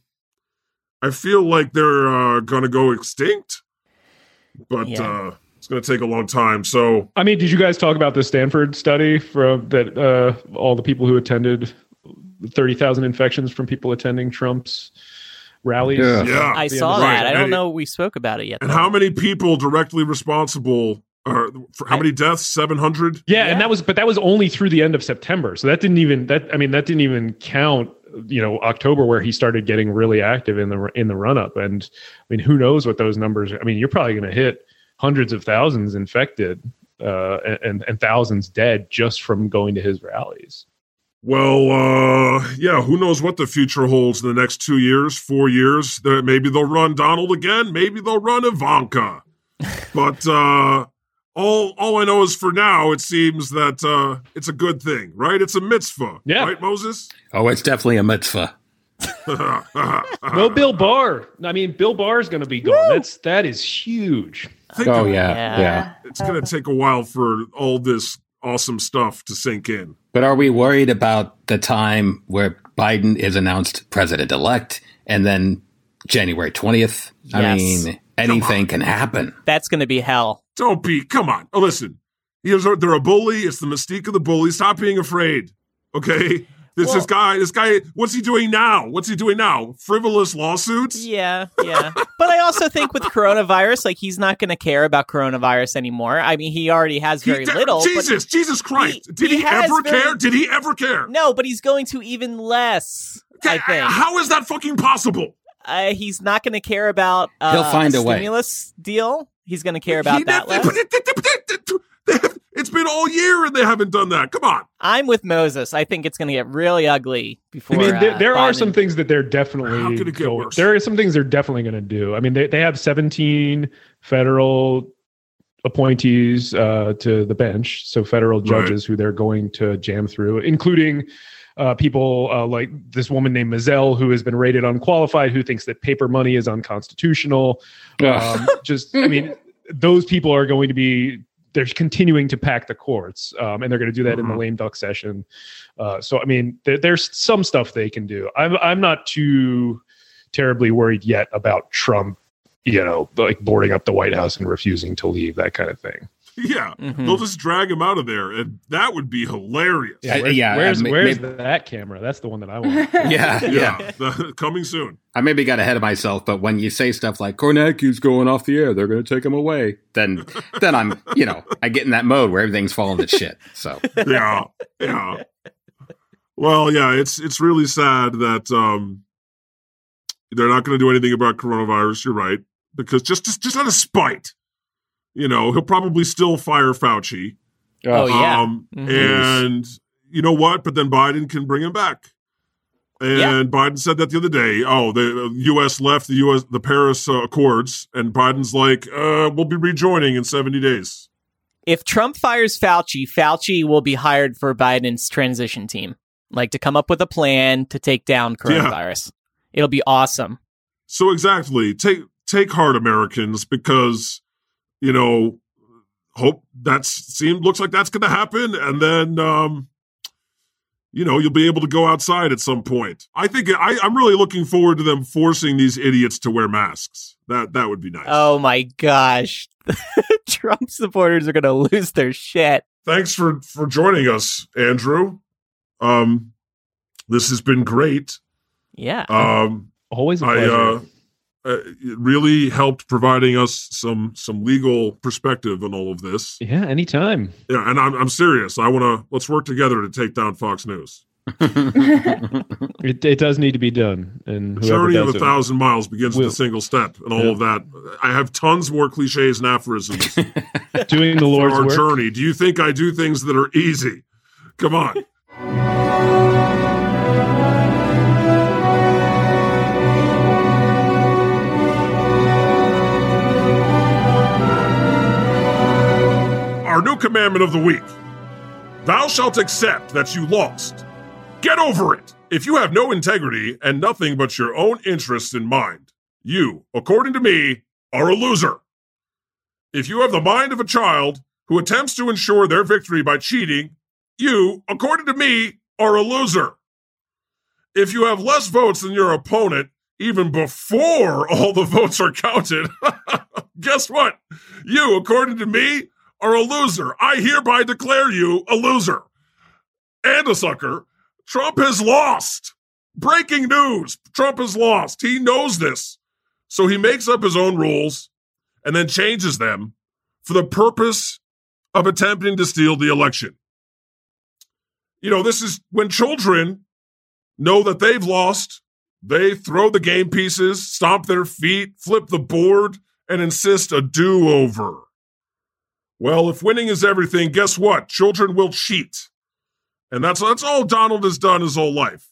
I feel like they're uh, going to go extinct, but yeah. uh, it's going to take a long time. So, I mean, did you guys talk about the Stanford study from that? Uh, all the people who attended thirty thousand infections from people attending Trump's rallies. Yeah, yeah. I saw that. Right. I don't and, know we spoke about it yet. And though. How many people directly responsible are for how I, many deaths? seven hundred? Yeah, yeah, and that was but that was only through the end of September. So that didn't even that I mean that didn't even count, you know, October where he started getting really active in the in the run up and I mean who knows what those numbers are. I mean you're probably going to hit hundreds of thousands infected uh, and and thousands dead just from going to his rallies. Well, uh, yeah, who knows what the future holds in the next two years, four years. Maybe they'll run Donald again. Maybe they'll run Ivanka. But uh, all all I know is for now, it seems that uh, it's a good thing, right? It's a mitzvah, yeah. Right, Moses? Oh, it's definitely a mitzvah. No Bill Barr. I mean, Bill Barr is going to be gone. Woo! That's, that is huge. Think oh, yeah. yeah. yeah. It's going to take a while for all this awesome stuff to sink in. But are we worried about the time where Biden is announced president-elect and then January twentieth? Yes. I mean, anything can happen. That's going to be hell. Don't be. Come on. Oh, listen. They're a bully. It's the mystique of the bully. Stop being afraid. Okay? This, well, this guy, this guy, what's he doing now? What's he doing now? Frivolous lawsuits? Yeah, yeah. But I also think with coronavirus, like, he's not going to care about coronavirus anymore. I mean, he already has very he, little. Jesus, Jesus Christ. He, Did he, he ever very, care? Did he ever care? No, but he's going to even less, I think. How is that fucking possible? Uh, he's not going to care about uh, He'll find a stimulus way. deal. He's going to care about he, that less. It's been all year and they haven't done that. Come on. I'm with Moses. I think it's going to get really ugly before. I mean, there, uh, there are some things that they're definitely. How could it get worse? There are some things they're definitely going to do. I mean, they, they have seventeen federal appointees uh, to the bench, so federal judges right. who they're going to jam through, including uh, people uh, like this woman named Mazzell, who has been rated unqualified, who thinks that paper money is unconstitutional. Um, just, I mean, those people are going to be. They're continuing to pack the courts, um, and they're going to do that mm-hmm. in the lame duck session. Uh, so, I mean, there, there's some stuff they can do. I'm I'm not too terribly worried yet about Trump, you know, like boarding up the White House and refusing to leave, that kind of thing. Yeah, mm-hmm. They'll just drag him out of there, and that would be hilarious. Yeah, where's, yeah, where's, where's maybe, that camera? That's the one that I want. yeah, yeah, yeah. Coming soon. I maybe got ahead of myself, but when you say stuff like Kornacki's going off the air, they're going to take him away, then then I'm, you know, I get in that mode where everything's falling to shit. So yeah, yeah. Well, yeah, it's it's really sad that um, they're not going to do anything about coronavirus. You're right, because just just, just out of spite. You know, he'll probably still fire Fauci. Oh, yeah. Um, mm-hmm. And you know what? But then Biden can bring him back. And yeah. Biden said that the other day. Oh, the U S left the U S the Paris uh, Accords. And Biden's like, uh, we'll be rejoining in seventy days. If Trump fires Fauci, Fauci will be hired for Biden's transition team. like to come up with a plan to take down coronavirus. Yeah. It'll be awesome. So exactly. Take take heart, Americans, because, you know, hope that's seemed looks like that's going to happen. And then, um, you know, you'll be able to go outside at some point. I think I, I'm really looking forward to them forcing these idiots to wear masks. That that would be nice. Oh, my gosh. Trump supporters are going to lose their shit. Thanks for, for joining us, Andrew. Um, this has been great. Yeah. Um, Always a pleasure. I, uh, uh, it really helped providing us some some legal perspective on all of this. Yeah, anytime. Yeah, and I'm I'm serious. I want to let's work together to take down Fox News. it, it does need to be done. And the journey of a thousand it, miles begins will. with a single step, and all yeah. of that. I have tons more cliches and aphorisms. Doing the Lord's our work. Journey. Do you think I do things that are easy? Come on. Our new commandment of the week. Thou shalt accept that you lost. Get over it. If you have no integrity and nothing but your own interests in mind, you, according to me, are a loser. If you have the mind of a child who attempts to ensure their victory by cheating, you, according to me, are a loser. If you have less votes than your opponent, even before all the votes are counted, guess what? You, according to me, are a loser. I hereby declare you a loser and a sucker. Trump has lost. Breaking news. Trump has lost. He knows this. So he makes up his own rules and then changes them for the purpose of attempting to steal the election. You know, this is when children know that they've lost, they throw the game pieces, stomp their feet, flip the board, and insist a do-over. Well, if winning is everything, guess what? Children will cheat. And that's that's all Donald has done his whole life,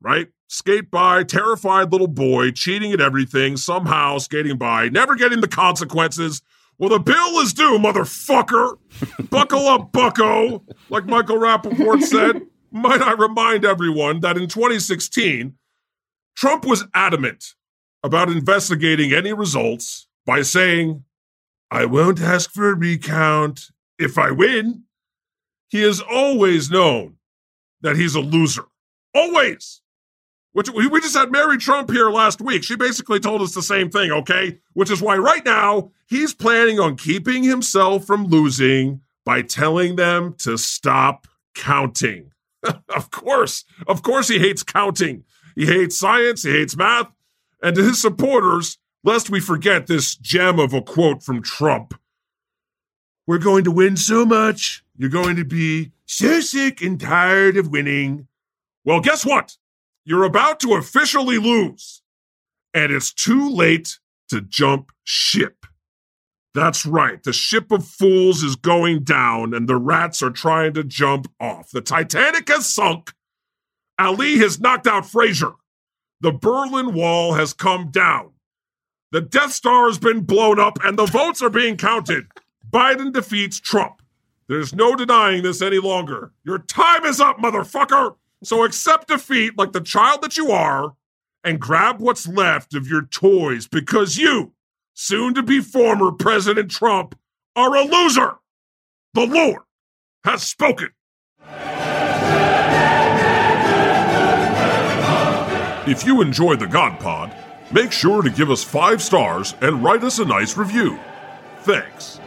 right? Skate by, terrified little boy, cheating at everything, somehow skating by, never getting the consequences. Well, the bill is due, motherfucker. Buckle up, bucko. Like Michael Rappaport said, might I remind everyone that in twenty sixteen, Trump was adamant about investigating any results by saying, I won't ask for a recount if I win. He has always known that he's a loser. Always. Which we just had Mary Trump here last week. She basically told us the same thing, okay? Which is why right now he's planning on keeping himself from losing by telling them to stop counting. Of course. Of course he hates counting. He hates science. He hates math. And to his supporters, lest we forget this gem of a quote from Trump. We're going to win so much, you're going to be so sick and tired of winning. Well, guess what? You're about to officially lose. And it's too late to jump ship. That's right. The ship of fools is going down, and the rats are trying to jump off. The Titanic has sunk. Ali has knocked out Fraser. The Berlin Wall has come down. The Death Star has been blown up, and the votes are being counted. Biden defeats Trump. There's no denying this any longer. Your time is up, motherfucker. So accept defeat like the child that you are, and grab what's left of your toys, because you, soon-to-be former President Trump, are a loser. The Lord has spoken. If you enjoy the God Pod, make sure to give us five stars and write us a nice review. Thanks.